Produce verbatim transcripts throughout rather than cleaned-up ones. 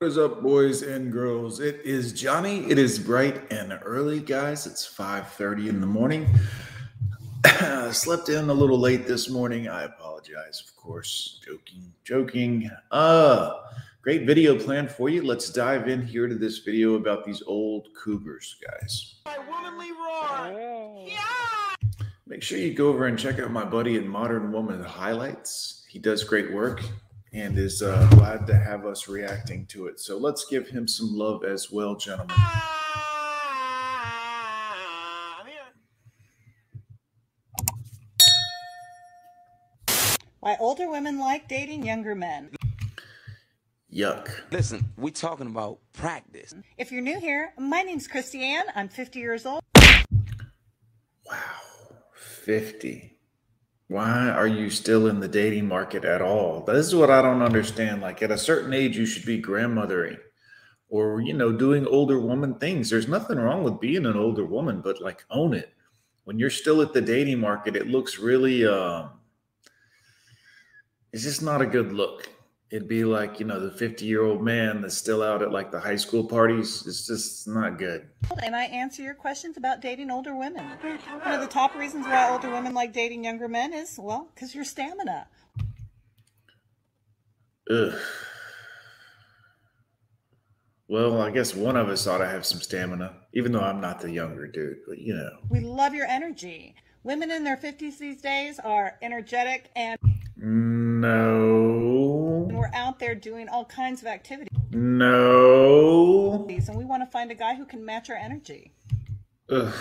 What is up, boys and girls? It is Johnny. It is bright and early, guys. It's five thirty in the morning. Slept in a little late this morning. I apologize, of course. Joking, joking. Uh, great video planned for you. Let's dive in here to this video about these old cougars, guys. My womanly roar. Yeah. Make sure you go over and check out my buddy at Modern Woman Highlights. He does great work and is uh, glad to have us reacting to it. So let's give him some love as well, gentlemen. Why older women like dating younger men. Yuck. Listen, we're talking about practice. If you're new here, my name's Christiane. I'm fifty years old. Wow, fifty. Why are you still in the dating market at all? This is what I don't understand. Like, at a certain age, you should be grandmothering or, you know, doing older woman things. There's nothing wrong with being an older woman, but, like, own it. When you're still at the dating market, it looks really, um, it's just not a good look. It'd be like, you know, the fifty-year-old man that's still out at, like, the high school parties. It's just not good. And I answer your questions about dating older women. One of the top reasons why older women like dating younger men is, well, because your stamina. Ugh. Well, I guess one of us ought to have some stamina, even though I'm not the younger dude, but, you know. We love your energy. Women in their fifties these days are energetic and... No... We're out there doing all kinds of activities. No. And we want to find a guy who can match our energy. Ugh.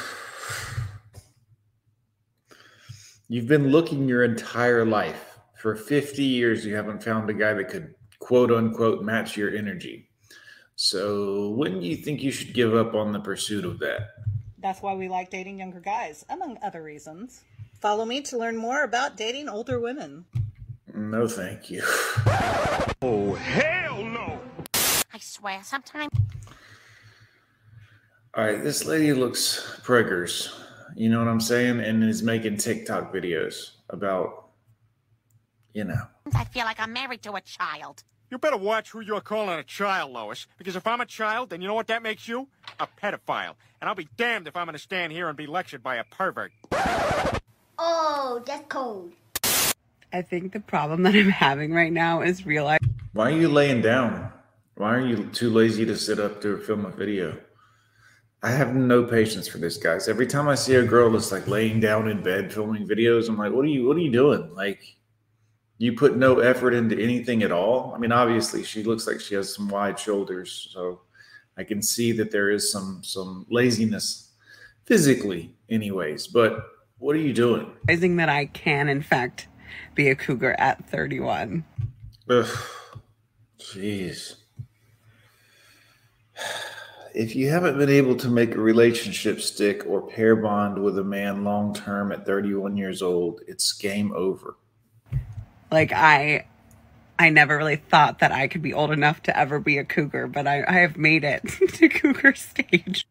You've been looking your entire life. For fifty years, you haven't found a guy that could, quote unquote, match your energy. So when do you think you should give up on the pursuit of that? That's why we like dating younger guys, among other reasons. Follow me to learn more about dating older women. No, thank you. Oh, hell no! I swear, sometimes... All right, this lady looks preggers, you know what I'm saying? And is making TikTok videos about, you know... I feel like I'm married to a child. You better watch who you're calling a child, Lois, because if I'm a child, then you know what that makes you? A pedophile. And I'll be damned if I'm gonna stand here and be lectured by a pervert. Oh, that's cold. I think the problem that I'm having right now is realizing... Why are you laying down? Why are you too lazy to sit up to film a video? I have no patience for this, guys. Every time I see a girl that's like laying down in bed filming videos, I'm like, what are you, what are you doing? Like, you put no effort into anything at all? I mean, obviously, she looks like she has some wide shoulders, so I can see that there is some, some laziness physically anyways, but what are you doing? Realizing that I can, in fact... be a cougar at thirty-one. Ugh. Jeez. If you haven't been able to make a relationship stick or pair bond with a man long term at thirty-one years old, it's game over. Like, I I never really thought that I could be old enough to ever be a cougar, but I, I have made it to cougar stage.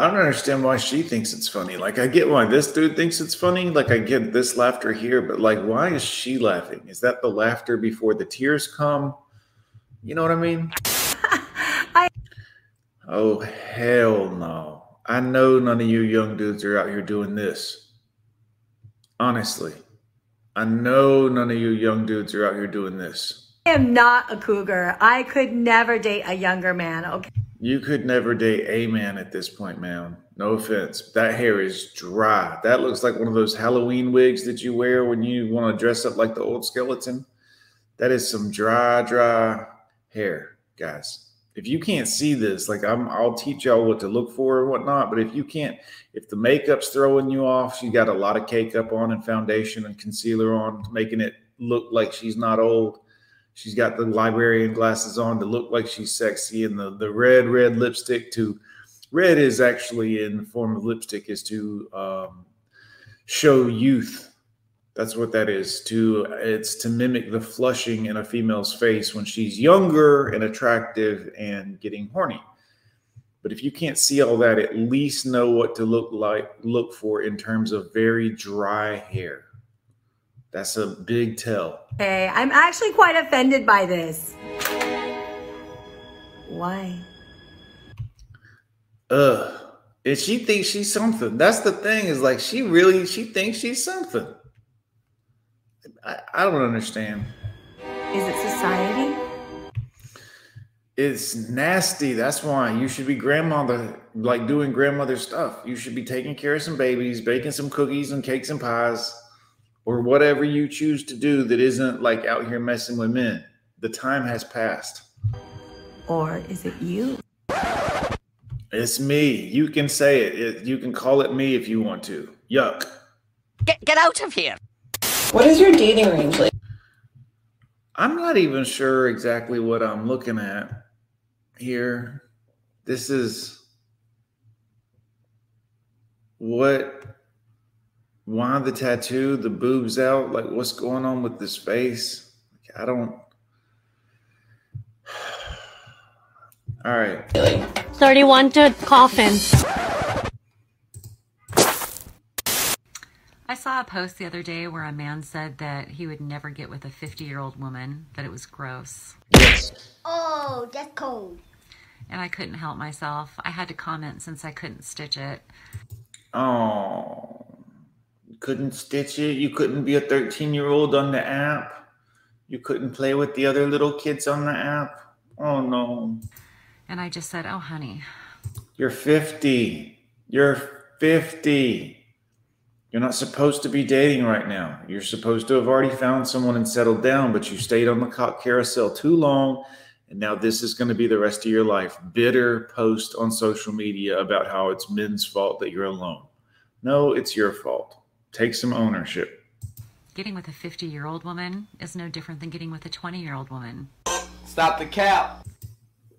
I don't understand why she thinks it's funny. Like, I get why this dude thinks it's funny. Like, I get this laughter here, but, like, why is she laughing? Is that the laughter before the tears come? You know what I mean? I oh, hell no. I know none of you young dudes are out here doing this. Honestly. I know none of you young dudes are out here doing this. I am not a cougar. I could never date a younger man, okay? You could never date a man at this point, ma'am. No offense. That hair is dry. That looks like one of those Halloween wigs that you wear when you want to dress up like the old skeleton. That is some dry, dry hair, guys. If you can't see this, like, I'm, I'll teach y'all what to look for and whatnot. But if you can't, if the makeup's throwing you off, she got a lot of cake up on and foundation and concealer on, making it look like she's not old. She's got the librarian glasses on to look like she's sexy, and the, the red, red lipstick to red is actually in the form of lipstick is to um, show youth. That's what that is. To it's to mimic the flushing in a female's face when she's younger and attractive and getting horny. But if you can't see all that, at least know what to look like, look for in terms of very dry hair. That's a big tell. Hey, I'm actually quite offended by this. Why? Ugh. And she thinks she's something. That's the thing, is like she really, she thinks she's something. I, I don't understand. Is it society? It's nasty. That's why you should be grandmother, like doing grandmother stuff. You should be taking care of some babies, baking some cookies and cakes and pies, or whatever you choose to do that isn't like out here messing with men. The time has passed. Or is it you? It's me. You can say it. it. You can call it me if you want to. Yuck. Get get out of here. What is your dating range like? I'm not even sure exactly what I'm looking at here. This is what, why the tattoo, the boobs out, like what's going on with this face? I don't. All right. thirty-one to coffin. I saw a post the other day where a man said that he would never get with a fifty-year-old woman, that it was gross. Yes. Oh, that's cold. And I couldn't help myself. I had to comment since I couldn't stitch it. Oh, you couldn't stitch it? You couldn't be a thirteen-year-old on the app? You couldn't play with the other little kids on the app? Oh, no. And I just said, oh, honey. You're fifty. You're fifty. You're not supposed to be dating right now. You're supposed to have already found someone and settled down, but you stayed on the cock carousel too long. And now this is going to be the rest of your life. Bitter post on social media about how it's men's fault that you're alone. No, it's your fault. Take some ownership. Getting with a fifty-year-old woman is no different than getting with a twenty-year-old woman. Stop the cap.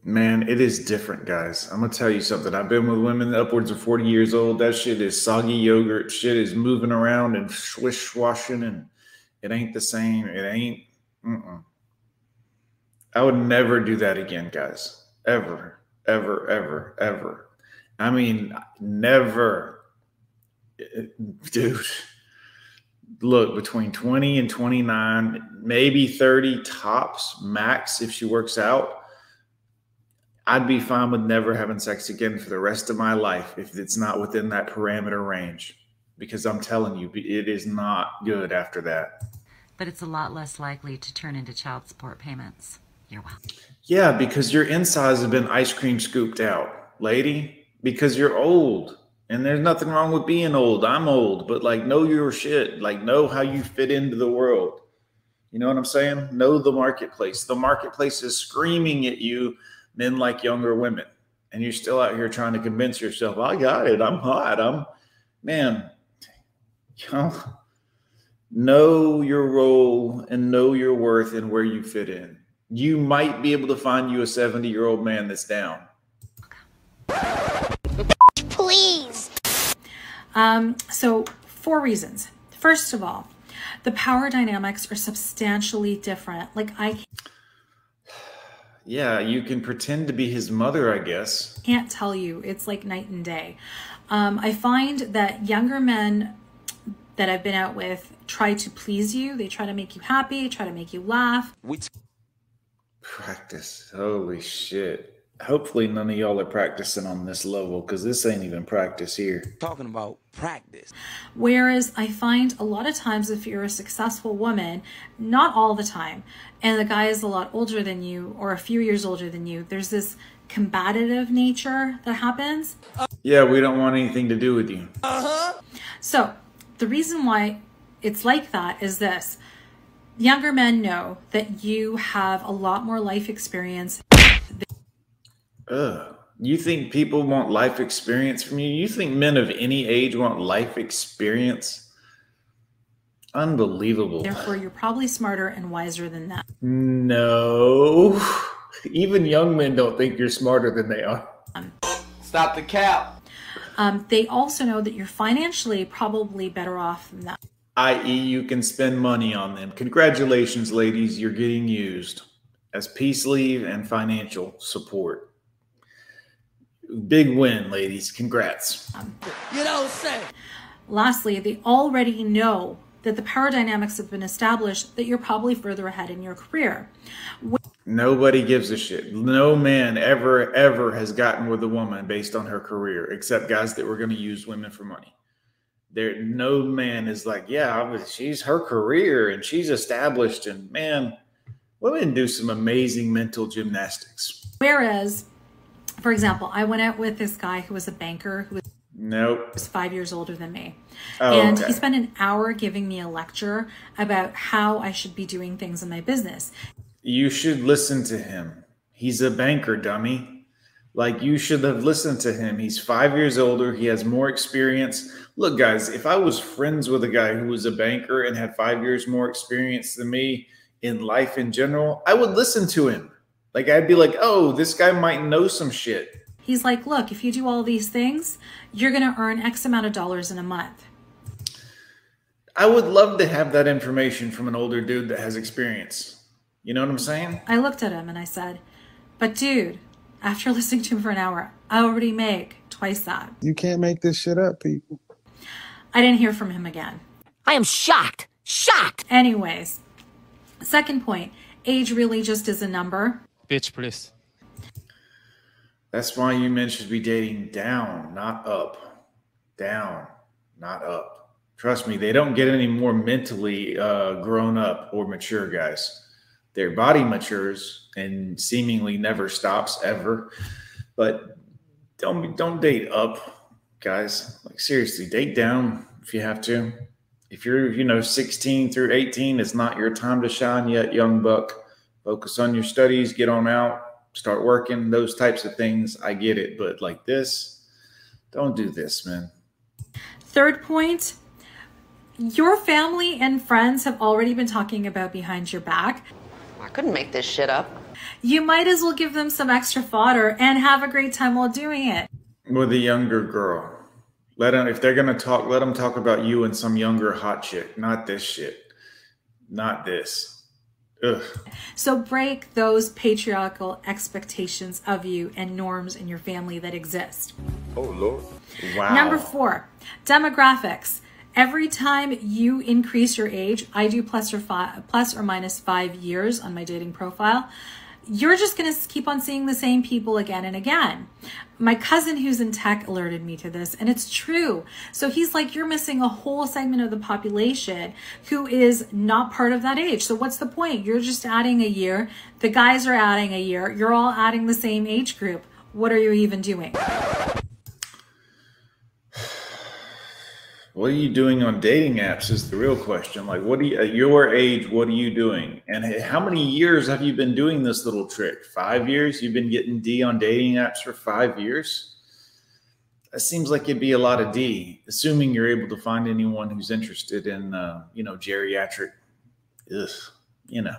Man, it is different, guys. I'm going to tell you something. I've been with women upwards of forty years old. That shit is soggy yogurt. Shit is moving around and swish swashing, and it ain't the same. It ain't. Mm-mm. I would never do that again, guys. Ever, ever, ever, ever. I mean, never. Dude, look, between twenty and twenty-nine, maybe thirty tops max if she works out, I'd be fine with never having sex again for the rest of my life if it's not within that parameter range, because I'm telling you, it is not good after that. But it's a lot less likely to turn into child support payments. You're welcome. Yeah, because your insides have been ice cream scooped out, lady, because you're old, and there's nothing wrong with being old. I'm old, but like, know your shit, like know how you fit into the world. You know what I'm saying? Know the marketplace. The marketplace is screaming at you. Men like younger women, and you're still out here trying to convince yourself, I got it, I'm hot, I'm, man, you know, know your role and know your worth and where you fit in. You might be able to find you a seventy-year-old man that's down. Please. Um, so four reasons. First of all, the power dynamics are substantially different. Like I can't. Yeah, you can pretend to be his mother, I guess. Can't tell you. It's like night and day. Um, I find that younger men that I've been out with try to please you. They try to make you happy, try to make you laugh. Which practice. Holy shit. Hopefully none of y'all are practicing on this level, because this ain't even practice here. Talking about practice. Whereas I find a lot of times if you're a successful woman, not all the time, and the guy is a lot older than you or a few years older than you, there's this combative nature that happens. Yeah, we don't want anything to do with you. Uh-huh. So the reason why it's like that is this. Younger men know that you have a lot more life experience. Ugh. You think people want life experience from you? You think men of any age want life experience? Unbelievable. Therefore, you're probably smarter and wiser than that. No. Even young men don't think you're smarter than they are. Um, Stop the cap. Um, they also know that you're financially probably better off than that. that is you can spend money on them. Congratulations, ladies. You're getting used as peace leave and financial support. Big win, ladies. Congrats. Um, you don't say. Lastly, they already know that the power dynamics have been established, that you're probably further ahead in your career. When- Nobody gives a shit. No man ever, ever has gotten with a woman based on her career, except guys that were going to use women for money. There, no man is like, yeah, I was, she's her career and she's established. And man, women do some amazing mental gymnastics. Whereas, for example, I went out with this guy who was a banker who was Nope. was five years older than me. Oh, and okay. He spent an hour giving me a lecture about how I should be doing things in my business. You should listen to him. He's a banker, dummy. Like, you should have listened to him. He's five years older. He has more experience. Look, guys, if I was friends with a guy who was a banker and had five years more experience than me in life in general, I would listen to him. Like, I'd be like, oh, this guy might know some shit. He's like, look, if you do all these things, you're going to earn X amount of dollars in a month. I would love to have that information from an older dude that has experience. You know what I'm saying? I looked at him and I said, but dude, after listening to him for an hour, I already make twice that. You can't make this shit up, people. I didn't hear from him again. I am shocked. Shocked. Anyways, second point, age really just is a number. Bitch, please. That's why you men should be dating down, not up. Down, not up. Trust me, they don't get any more mentally uh, grown up or mature, guys. Their body matures and seemingly never stops ever. But don't don't date up, guys. Like, seriously, date down if you have to. If you're, you know, sixteen through eighteen, it's not your time to shine yet, young buck. Focus on your studies, get on out. Start working, those types of things. I get it. But like this, don't do this, man. Third point, your family and friends have already been talking about behind your back. I couldn't make this shit up. You might as well give them some extra fodder and have a great time while doing it. With a younger girl. Let them, if they're going to talk, let them talk about you and some younger hot chick. Not this shit. Not this. Ugh. So break those patriarchal expectations of you and norms in your family that exist. Oh, Lord. Wow. Number four, demographics. Every time you increase your age, I do plus or, five, plus or minus five years on my dating profile. You're just going to keep on seeing the same people again and again. My cousin who's in tech alerted me to this, and it's true. So he's like, you're missing a whole segment of the population who is not part of that age. So what's the point? You're just adding a year. The guys are adding a year. You're all adding the same age group. What are you even doing? What are you doing on dating apps is the real question. Like, what do you, at your age, what are you doing? And how many years have you been doing this little trick? Five years? You've been getting D on dating apps for five years? That seems like it'd be a lot of D, assuming you're able to find anyone who's interested in, uh, you know, geriatric, ugh, you know.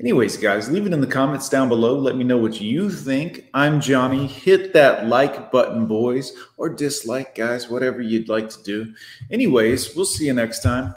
Anyways, guys, leave it in the comments down below. Let me know what you think. I'm Johnny. Hit that like button, boys, or dislike, guys, whatever you'd like to do. Anyways, we'll see you next time.